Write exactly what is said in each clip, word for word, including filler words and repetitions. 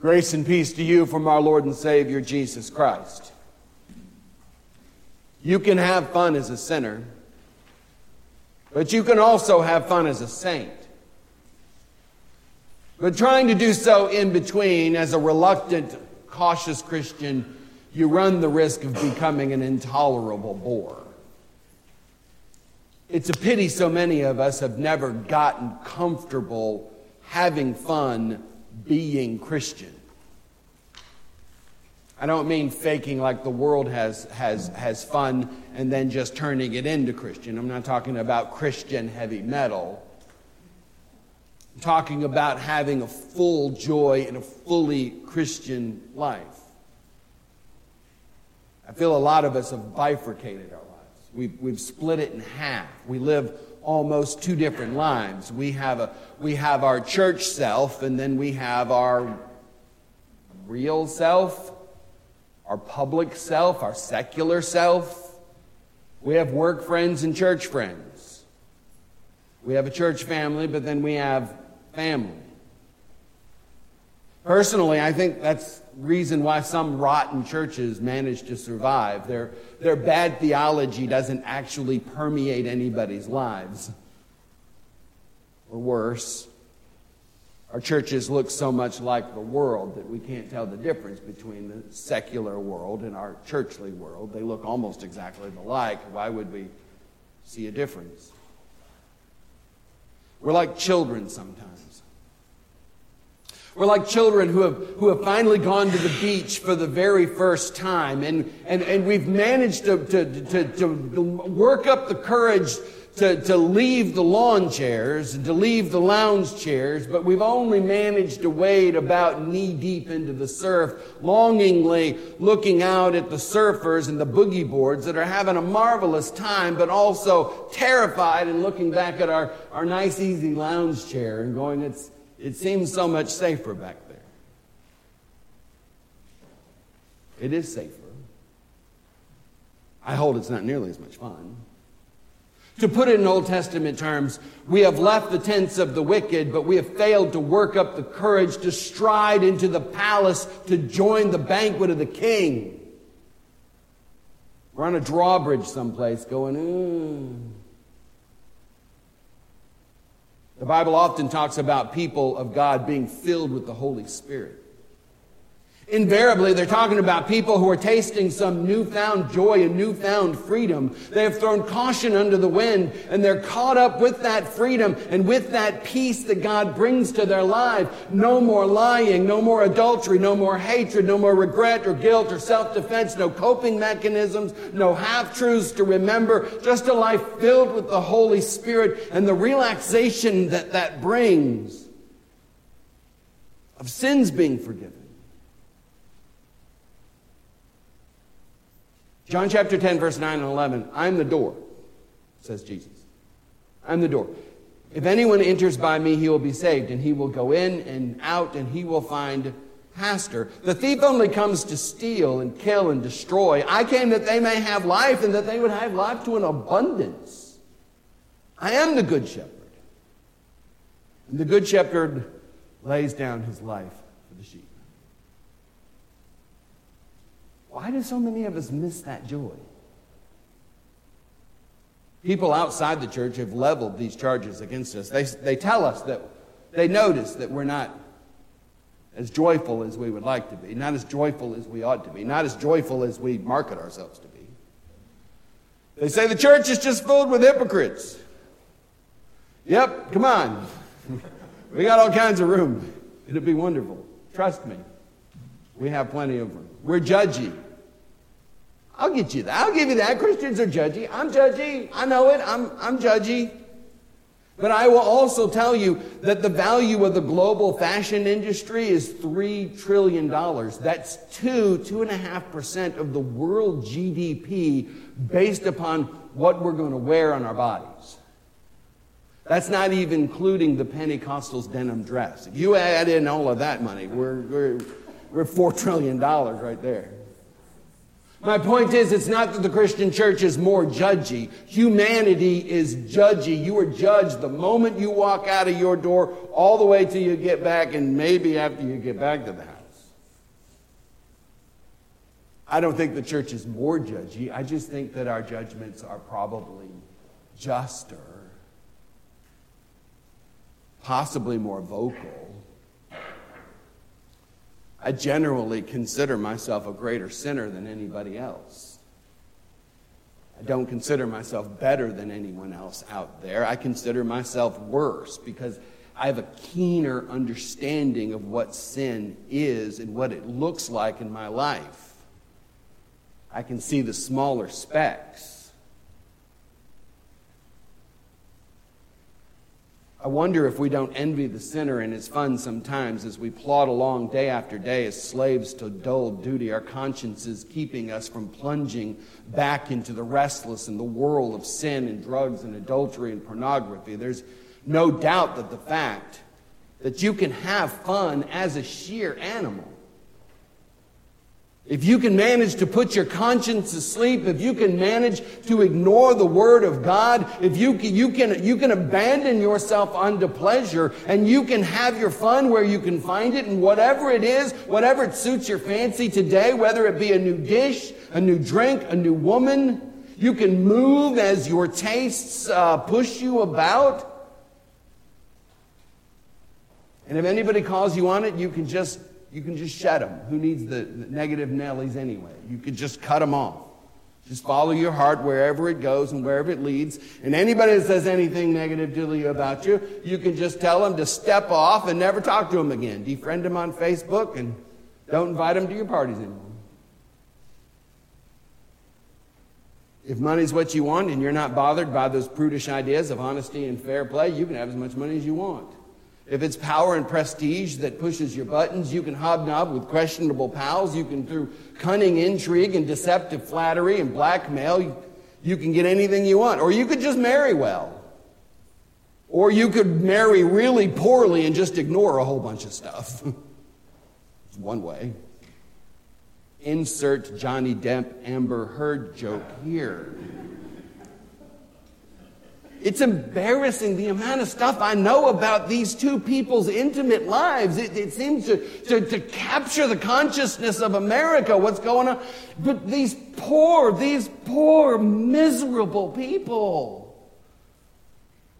Grace and peace to you from our Lord and Savior, Jesus Christ. You can have fun as a sinner, but you can also have fun as a saint. But trying to do so in between, as a reluctant, cautious Christian, you run the risk of becoming an intolerable bore. It's a pity so many of us have never gotten comfortable having fun being Christian. I don't mean faking like the world has has has fun and then just turning it into Christian. I'm not talking about Christian heavy metal. I'm talking about having a full joy in a fully Christian life. I feel a lot of us have bifurcated our lives. We've, we've split it in half. We live almost two different lives. We have a we have our church self, and then we have our real self, our public self, our secular self. We have work friends and church friends. We have a church family, but then we have family. Personally, I think that's the reason why some rotten churches manage to survive. Their, their bad theology doesn't actually permeate anybody's lives. Or worse, our churches look so much like the world that we can't tell the difference between the secular world and our churchly world. They look almost exactly alike. Why would we see a difference? We're like children sometimes. We're like children who have who have finally gone to the beach for the very first time, and and, and we've managed to to, to to work up the courage to, to leave the lawn chairs and to leave the lounge chairs, but we've only managed to wade about knee deep into the surf, longingly looking out at the surfers and the boogie boards that are having a marvelous time, but also terrified and looking back at our, our nice easy lounge chair and going, it's It seems so much safer back there. It is safer. I hold it's not nearly as much fun. To put it in Old Testament terms, we have left the tents of the wicked, but we have failed to work up the courage to stride into the palace to join the banquet of the king. We're on a drawbridge someplace going, ooh. The Bible often talks about people of God being filled with the Holy Spirit. Invariably, they're talking about people who are tasting some newfound joy and newfound freedom. They have thrown caution under the wind, and they're caught up with that freedom and with that peace that God brings to their life. No more lying, no more adultery, no more hatred, no more regret or guilt or self-defense, no coping mechanisms, no half-truths to remember, just a life filled with the Holy Spirit and the relaxation that that brings of sins being forgiven. John chapter ten, verse nine and eleven. I'm the door, says Jesus. I'm the door. If anyone enters by me, he will be saved, and he will go in and out, and he will find pasture. The thief only comes to steal and kill and destroy. I came that they may have life, and that they would have life to an abundance. I am the good shepherd. And the good shepherd lays down his life for the sheep. Why do so many of us miss that joy? People outside the church have leveled these charges against us. They, they tell us that they notice that we're not as joyful as we would like to be, not as joyful as we ought to be, not as joyful as we market ourselves to be. They say the church is just filled with hypocrites. Yep, come on. We got all kinds of room. It'll be wonderful. Trust me. We have plenty of room. We're judgy. I'll get you that. I'll give you that. Christians are judgy. I'm judgy. I know it. I'm, I'm judgy. But I will also tell you that the value of the global fashion industry is three trillion dollars. That's two, two and a half percent of the world G D P based upon what we're going to wear on our bodies. That's not even including the Pentecostal's denim dress. If you add in all of that money, we're... we're We're four trillion dollars right there. My point is, it's not that the Christian church is more judgy. Humanity is judgy. You are judged the moment you walk out of your door all the way till you get back, and maybe after you get back to the house. I don't think the church is more judgy. I just think that our judgments are probably juster, possibly more vocal. I generally consider myself a greater sinner than anybody else. I don't consider myself better than anyone else out there. I consider myself worse because I have a keener understanding of what sin is and what it looks like in my life. I can see the smaller specks. I wonder if we don't envy the sinner and his fun sometimes as we plod along day after day as slaves to dull duty, our consciences keeping us from plunging back into the restless and the whirl of sin and drugs and adultery and pornography. There's no doubt that the fact that you can have fun as a sheer animal, if you can manage to put your conscience to sleep, if you can manage to ignore the Word of God, if you can, you can, you can abandon yourself unto pleasure, and you can have your fun where you can find it, and whatever it is, whatever it suits your fancy today, whether it be a new dish, a new drink, a new woman, you can move as your tastes uh, push you about. And if anybody calls you on it, you can just you can just shed them. Who needs the, the negative Nellies anyway? You can just cut them off. Just follow your heart wherever it goes and wherever it leads. And anybody that says anything negative to you about you, you can just tell them to step off and never talk to them again. Defriend them on Facebook and don't invite them to your parties anymore. If money's what you want and you're not bothered by those prudish ideas of honesty and fair play, you can have as much money as you want. If it's power and prestige that pushes your buttons, you can hobnob with questionable pals. You can, through cunning intrigue and deceptive flattery and blackmail, you can get anything you want. Or you could just marry well. Or you could marry really poorly and just ignore a whole bunch of stuff. It's one way. Insert Johnny Depp, Amber Heard joke here. It's embarrassing the amount of stuff I know about these two people's intimate lives. It, it seems to, to, to capture the consciousness of America, what's going on. But these poor, these poor, miserable people.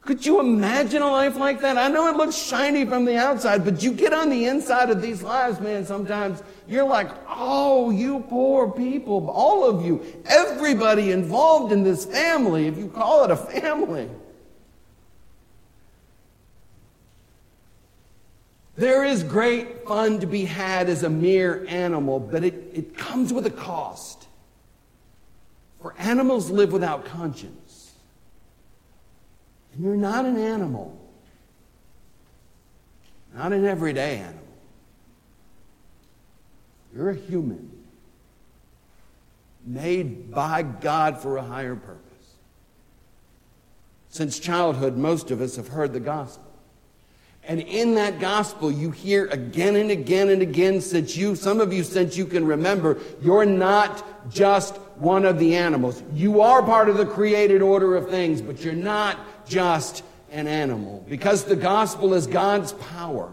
Could you imagine a life like that? I know it looks shiny from the outside, but you get on the inside of these lives, man, sometimes you're like, oh, you poor people, all of you, everybody involved in this family, if you call it a family. There is great fun to be had as a mere animal, but it, it comes with a cost. For animals live without conscience. You're not an animal. Not an everyday animal. You're a human. Made by God for a higher purpose. Since childhood, most of us have heard the gospel. And in that gospel, you hear again and again and again, since you, some of you, since you can remember, you're not just one of the animals. You are part of the created order of things, but you're not just an animal, because the gospel is God's power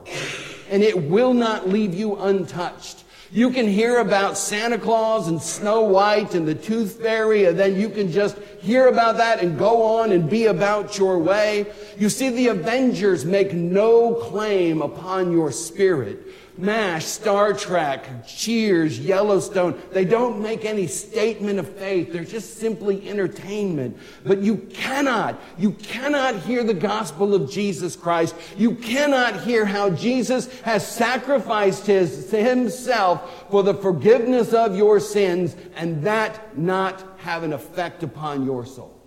and it will not leave you untouched. You can hear about Santa Claus and Snow White and the Tooth Fairy, and then you can just hear about that and go on and be about your way. You see, the Avengers make no claim upon your spirit. MASH, Star Trek, Cheers, Yellowstone, they don't make any statement of faith. They're just simply entertainment. But you cannot, you cannot hear the gospel of Jesus Christ. You cannot hear how Jesus has sacrificed his, himself for the forgiveness of your sins, and that not have an effect upon your soul.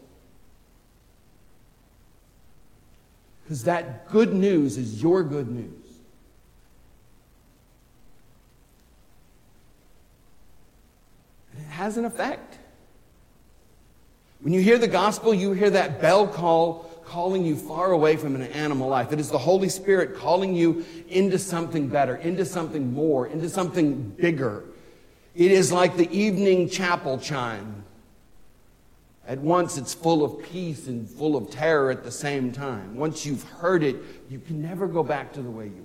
Because that good news is your good news. Has an effect. When you hear the gospel, you hear that bell call calling you far away from an animal life. It is the Holy Spirit calling you into something better, into something more, into something bigger. It is like the evening chapel chime. At once, it's full of peace and full of terror at the same time. Once you've heard it, you can never go back to the way you were.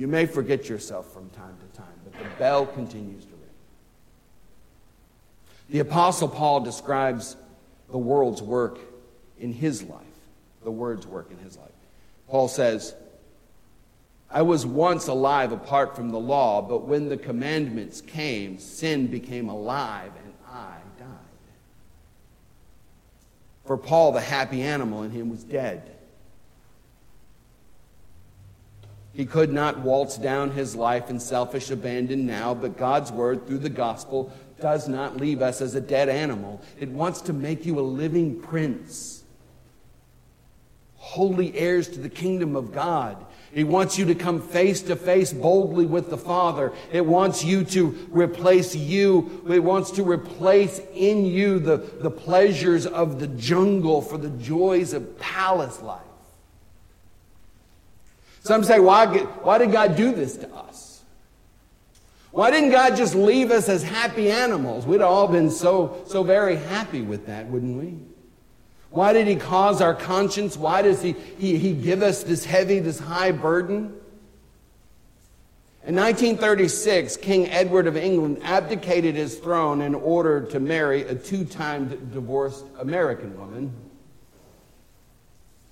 You may forget yourself from time to time, but the bell continues to ring. The Apostle Paul describes the world's work in his life, the word's work in his life. Paul says, I was once alive apart from the law, but when the commandments came, sin became alive and I died. For Paul, the happy animal in him was dead. He could not waltz down his life in selfish abandon now, but God's word through the gospel does not leave us as a dead animal. It wants to make you a living prince, holy heirs to the kingdom of God. It wants you to come face to face boldly with the Father. It wants you to replace you. It wants to replace in you the, the pleasures of the jungle for the joys of palace life. Some say, why, why did God do this to us? Why didn't God just leave us as happy animals? We'd all been so, so very happy with that, wouldn't we? Why did he cause our conscience? Why does he, he, he give us this heavy, this high burden? In nineteen thirty-six, King Edward of England abdicated his throne in order to marry a two-time divorced American woman.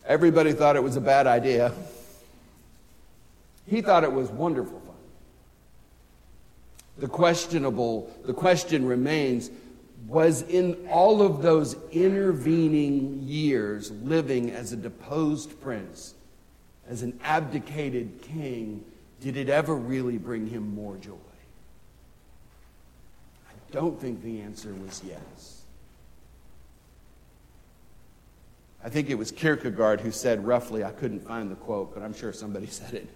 Everybody thought it was a bad idea. He thought it was wonderful fun. The questionable, the question remains, was in all of those intervening years living as a deposed prince, as an abdicated king, did it ever really bring him more joy? I don't think the answer was yes. I think it was Kierkegaard who said roughly, I couldn't find the quote, but I'm sure somebody said it.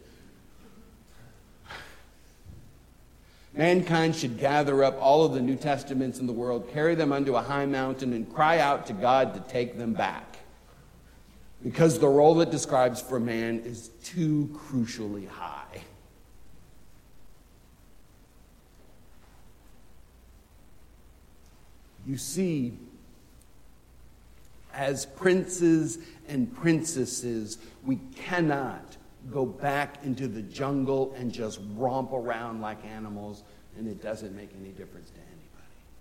Mankind should gather up all of the New Testaments in the world, carry them unto a high mountain, and cry out to God to take them back. Because the role it describes for man is too crucially high. You see, as princes and princesses, we cannot go back into the jungle and just romp around like animals, and it doesn't make any difference to anybody.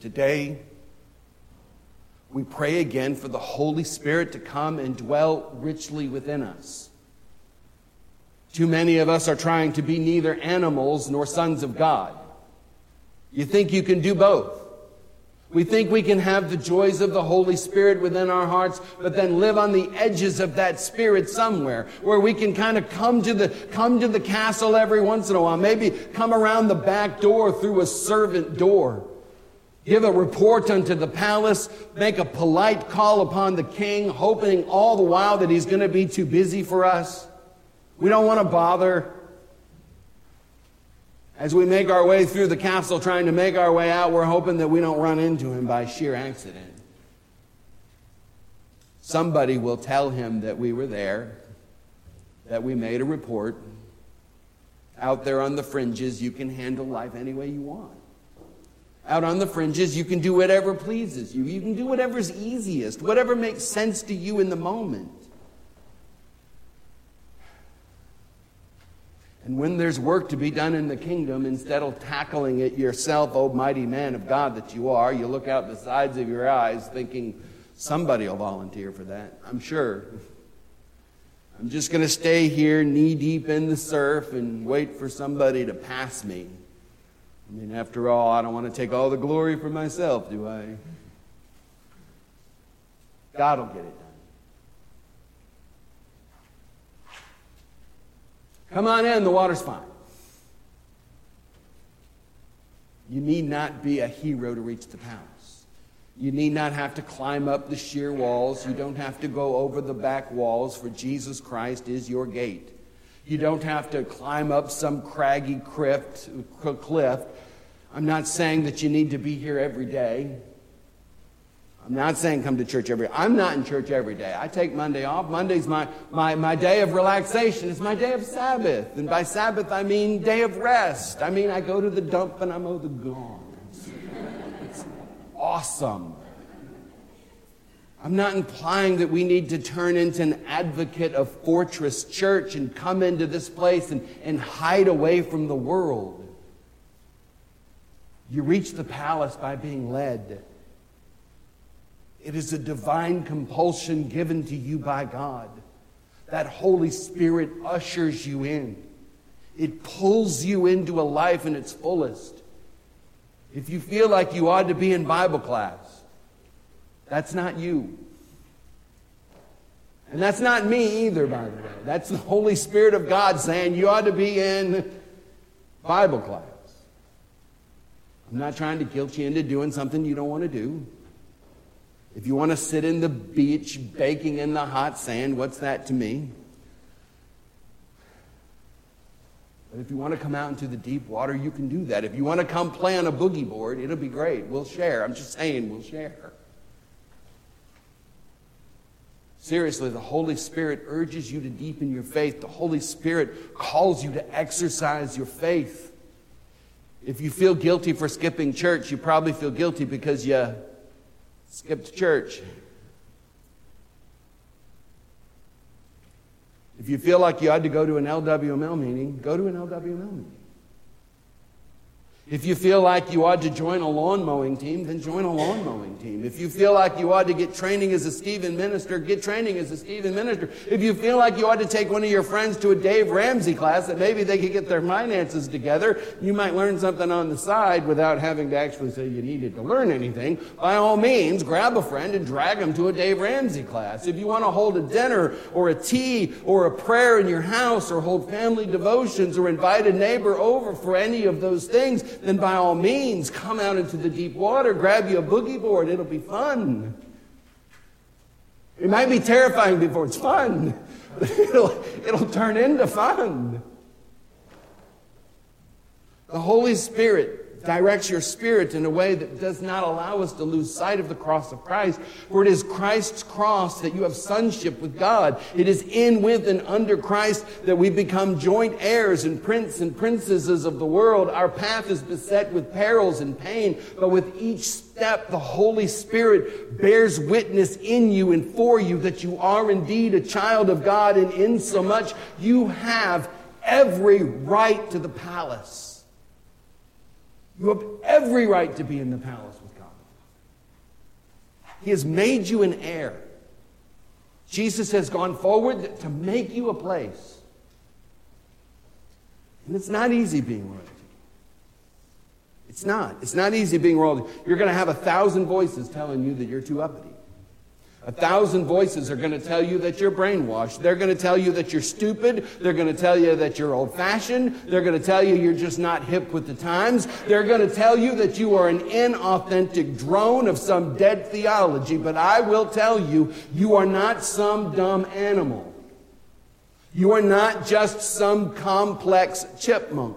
Today, we pray again for the Holy Spirit to come and dwell richly within us. Too many of us are trying to be neither animals nor sons of God. You think you can do both. We think we can have the joys of the Holy Spirit within our hearts, but then live on the edges of that Spirit somewhere, where we can kind of come to the come to the castle every once in a while, maybe come around the back door through a servant door, give a report unto the palace, make a polite call upon the king, hoping all the while that he's going to be too busy for us. We don't want to bother. As we make our way through the castle, trying to make our way out, we're hoping that we don't run into him by sheer accident. Somebody will tell him that we were there, that we made a report. Out there on the fringes, you can handle life any way you want. Out on the fringes, you can do whatever pleases you. You can do whatever's easiest, whatever makes sense to you in the moment. And when there's work to be done in the kingdom, instead of tackling it yourself, oh mighty man of God that you are, you look out the sides of your eyes thinking, somebody will volunteer for that, I'm sure. I'm just going to stay here knee deep in the surf and wait for somebody to pass me. I mean, after all, I don't want to take all the glory for myself, do I? God will get it done. Come on in, the water's fine. You need not be a hero to reach the palace. You need not have to climb up the sheer walls. You don't have to go over the back walls, for Jesus Christ is your gate. You don't have to climb up some craggy crypt, cliff. I'm not saying that you need to be here every day. I'm not saying come to church every day. I'm not in church every day. I take Monday off. Monday's my, my, my day of relaxation. It's my day of Sabbath. And by Sabbath, I mean day of rest. I mean I go to the dump and I mow the lawn. It's awesome. I'm not implying that we need to turn into an advocate of fortress church and come into this place and, and hide away from the world. You reach the palace by being led. It is a divine compulsion given to you by God. That Holy Spirit ushers you in. It pulls you into a life in its fullest. If you feel like you ought to be in Bible class, that's not you. And that's not me either, by the way. That's the Holy Spirit of God saying you ought to be in Bible class. I'm not trying to guilt you into doing something you don't want to do. If you want to sit in the beach baking in the hot sand, what's that to me? But if you want to come out into the deep water, you can do that. If you want to come play on a boogie board, it'll be great. We'll share. I'm just saying, we'll share. Seriously, the Holy Spirit urges you to deepen your faith. The Holy Spirit calls you to exercise your faith. If you feel guilty for skipping church, you probably feel guilty because you skipped church. If you feel like you had to go to an L W M L meeting, go to an L W M L meeting. If you feel like you ought to join a lawn mowing team, then join a lawn mowing team. If you feel like you ought to get training as a Stephen minister, get training as a Stephen minister. If you feel like you ought to take one of your friends to a Dave Ramsey class that maybe they could get their finances together, you might learn something on the side without having to actually say you needed to learn anything. By all means, grab a friend and drag them to a Dave Ramsey class. If you want to hold a dinner or a tea or a prayer in your house or hold family devotions or invite a neighbor over for any of those things, then by all means, come out into the deep water, grab you a boogie board. It'll be fun. It might be terrifying before it's fun, but it'll, it'll turn into fun. The Holy Spirit directs your spirit in a way that does not allow us to lose sight of the cross of Christ, for it is Christ's cross that you have sonship with God. It is in, with, and under Christ that we become joint heirs and prince and princesses of the world. Our path is beset with perils and pain, but with each step the Holy Spirit bears witness in you and for you that you are indeed a child of God, and insomuch you have every right to the palace. You have every right to be in the palace with God. He has made you an heir. Jesus has gone forward to make you a place. And it's not easy being royalty. It's not. It's not easy being royalty. You're going to have a thousand voices telling you that you're too uppity. A thousand voices are going to tell you that you're brainwashed. They're going to tell you that you're stupid. They're going to tell you that you're old-fashioned. They're going to tell you you're just not hip with the times. They're going to tell you that you are an inauthentic drone of some dead theology. But I will tell you, you are not some dumb animal. You are not just some complex chipmunk.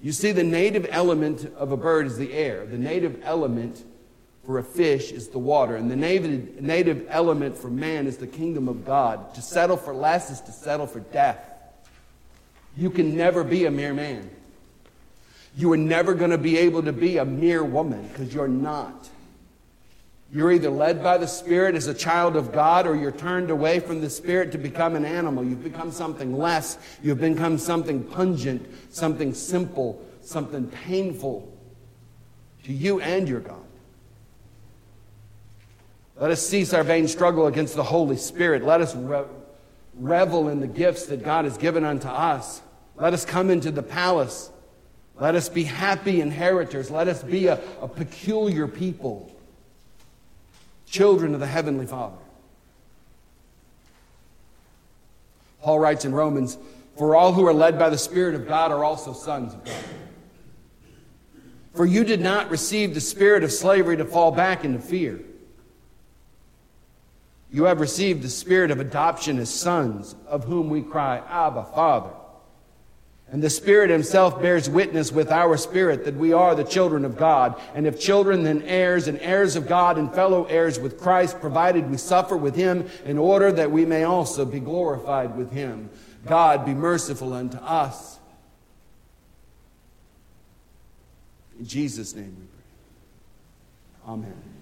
You see, the native element of a bird is the air. The native element for a fish is the water. And the native, native element for man is the kingdom of God. To settle for less is to settle for death. You can never be a mere man. You are never going to be able to be a mere woman because you're not. You're either led by the Spirit as a child of God, or you're turned away from the Spirit to become an animal. You've become something less. You've become something pungent, something simple, something painful to you and your God. Let us cease our vain struggle against the Holy Spirit. Let us re- revel in the gifts that God has given unto us. Let us come into the palace. Let us be happy inheritors. Let us be a, a peculiar people, children of the Heavenly Father. Paul writes in Romans, "For all who are led by the Spirit of God are also sons of God. For you did not receive the spirit of slavery to fall back into fear. You have received the spirit of adoption as sons, of whom we cry, Abba, Father. And the Spirit himself bears witness with our spirit that we are the children of God. And if children, then heirs, and heirs of God, and fellow heirs with Christ, provided we suffer with him in order that we may also be glorified with him. God, be merciful unto us." In Jesus' name we pray. Amen.